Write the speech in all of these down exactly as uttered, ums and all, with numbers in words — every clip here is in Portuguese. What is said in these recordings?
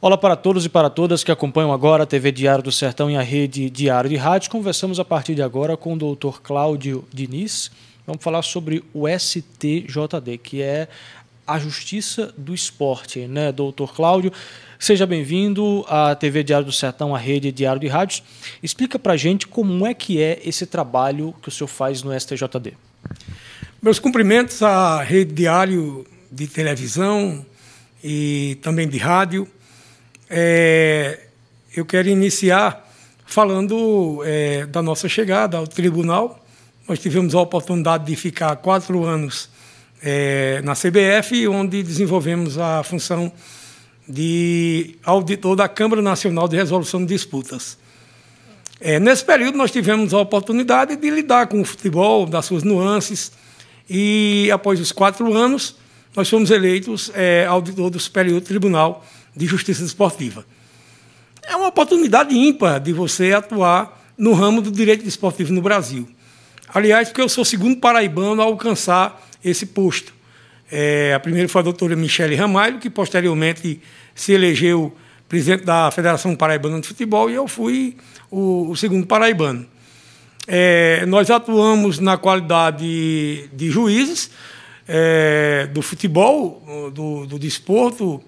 Olá para todos e para todas que acompanham agora a T V Diário do Sertão e a Rede Diário de Rádio. Conversamos a partir de agora com o doutor Cláudio Diniz. Vamos falar sobre o S T J D, que é a Justiça do Esporte, né, doutor Cláudio? Seja bem-vindo à T V Diário do Sertão, à Rede Diário de Rádios. Explica para a gente como é que é esse trabalho que o senhor faz no S T J D. Meus cumprimentos à Rede Diário de Televisão e também de rádio. É, eu quero iniciar falando é, da nossa chegada ao tribunal. Nós tivemos a oportunidade de ficar quatro anos é, na C B F, onde desenvolvemos a função de auditor da Câmara Nacional de Resolução de Disputas. É, nesse período, nós tivemos a oportunidade de lidar com o futebol, das suas nuances, e, após os quatro anos, nós fomos eleitos é, auditor do Superior Tribunal de Justiça Desportiva. É uma oportunidade ímpar de você atuar no ramo do direito desportivo no Brasil. Aliás, porque eu sou o segundo paraibano a alcançar esse posto. É, a primeira foi a doutora Michele Ramalho, que posteriormente se elegeu presidente da Federação Paraibana de Futebol, e eu fui o, o segundo paraibano. É, nós atuamos na qualidade de juízes é, do futebol, do, do desporto,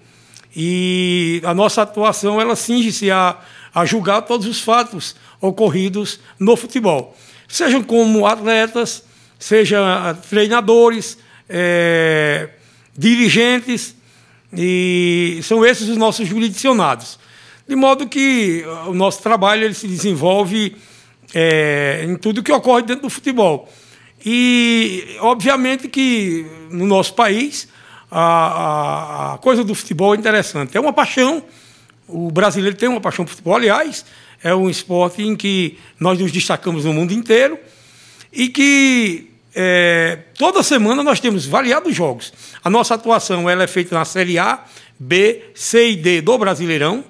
e a nossa atuação ela cinge-se a, a julgar todos os fatos ocorridos no futebol, sejam como atletas, sejam treinadores, é, dirigentes, e são esses os nossos jurisdicionados. De modo que o nosso trabalho ele se desenvolve é, em tudo que ocorre dentro do futebol. E, obviamente, que no nosso país a, a coisa do futebol é interessante. É uma paixão, o brasileiro tem uma paixão por futebol, aliás, é um esporte em que nós nos destacamos no mundo inteiro e que É, toda semana nós temos variados jogos. A nossa atuação ela é feita na Série A, B, C e D do Brasileirão,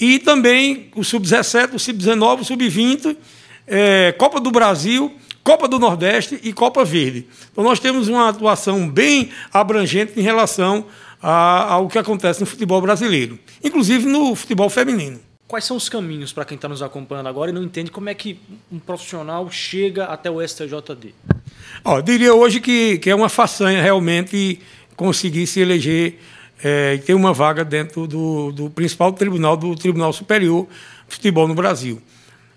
e também o sub dezessete, o sub dezenove, o sub vinte, é, Copa do Brasil, Copa do Nordeste e Copa Verde. Então nós temos uma atuação bem abrangente em relação a, ao que acontece no futebol brasileiro, inclusive no futebol feminino. Quais são os caminhos para quem está nos acompanhando agora e não entende como é que um profissional chega até o S T J D? Oh, eu diria hoje que, que é uma façanha realmente conseguir se eleger é, e ter uma vaga dentro do, do principal tribunal, do Tribunal Superior de Futebol no Brasil.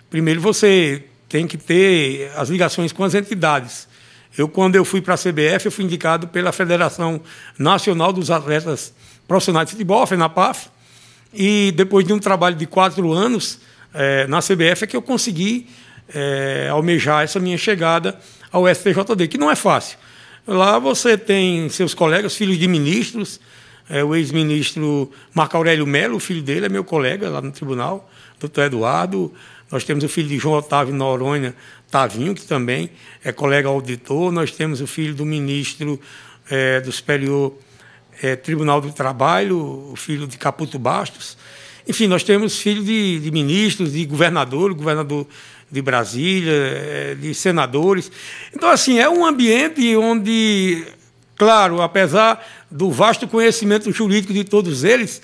Primeiro, você tem que ter as ligações com as entidades. Eu, quando eu fui para a C B F, eu fui indicado pela Federação Nacional dos Atletas Profissionais de Futebol, a FENAPAF, e depois de um trabalho de quatro anos é, na C B F é que eu consegui é, almejar essa minha chegada ao S T J D, que não é fácil. Lá você tem seus colegas, filhos de ministros, é, o ex-ministro Marco Aurélio Mello, o filho dele é meu colega lá no tribunal, doutor Eduardo. Nós temos o filho de João Otávio Noronha, Tavinho, que também é colega auditor. Nós temos o filho do ministro é, do Superior É, Tribunal do Trabalho, o filho de Caputo Bastos. Enfim, nós temos filhos de, de ministros, de governador, governador de Brasília, é, de senadores. Então, assim, é um ambiente onde, claro, apesar do vasto conhecimento jurídico de todos eles,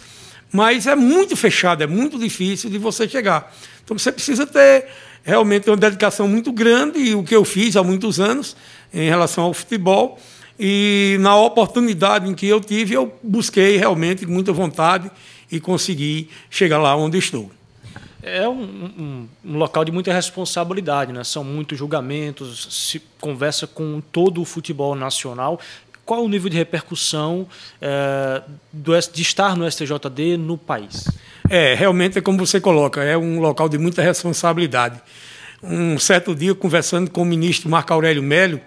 mas é muito fechado, é muito difícil de você chegar. Então, você precisa ter realmente uma dedicação muito grande, e o que eu fiz há muitos anos em relação ao futebol. E, na oportunidade em que eu tive, eu busquei realmente com muita vontade e consegui chegar lá onde estou. É um, um, um local de muita responsabilidade, né? São muitos julgamentos, se conversa com todo o futebol nacional. Qual é o nível de repercussão é, do, de estar no S T J D no país? É, realmente é como você coloca, é um local de muita responsabilidade. Um certo dia, conversando com o ministro Marco Aurélio Mello,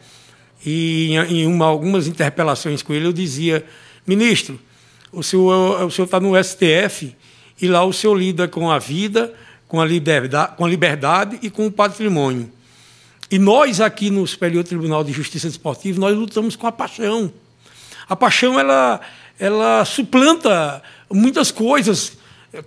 e em uma, algumas interpelações com ele, eu dizia: ministro, o senhor o senhor está no S T F e lá o senhor lida com a vida, com a liberdade, com a liberdade e com o patrimônio. E nós aqui no Superior Tribunal de Justiça Desportiva, nós lutamos com a paixão. A paixão ela ela suplanta muitas coisas.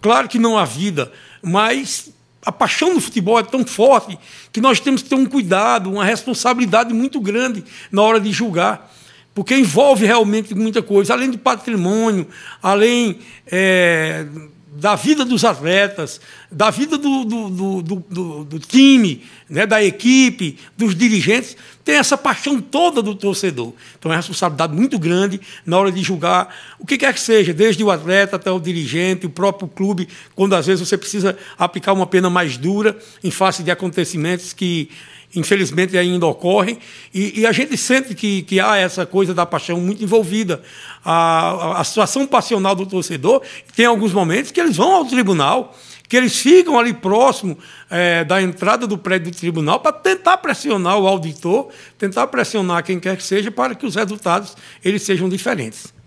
Claro que não a vida, mas a paixão do futebol é tão forte que nós temos que ter um cuidado, uma responsabilidade muito grande na hora de julgar. porque envolve realmente muita coisa, além de patrimônio, além é, da vida dos atletas, da vida do, do, do, do, do time, né, da equipe, dos dirigentes, tem essa paixão toda do torcedor. Então é uma responsabilidade muito grande na hora de julgar o que quer que seja, desde o atleta até o dirigente, o próprio clube, quando às vezes você precisa aplicar uma pena mais dura em face de acontecimentos que infelizmente ainda ocorrem, e, e a gente sente que, que há essa coisa da paixão muito envolvida. A, a, a situação passional do torcedor, tem alguns momentos que eles vão ao tribunal, que eles ficam ali próximo é, da entrada do prédio do tribunal para tentar pressionar o auditor, tentar pressionar quem quer que seja para que os resultados eles sejam diferentes.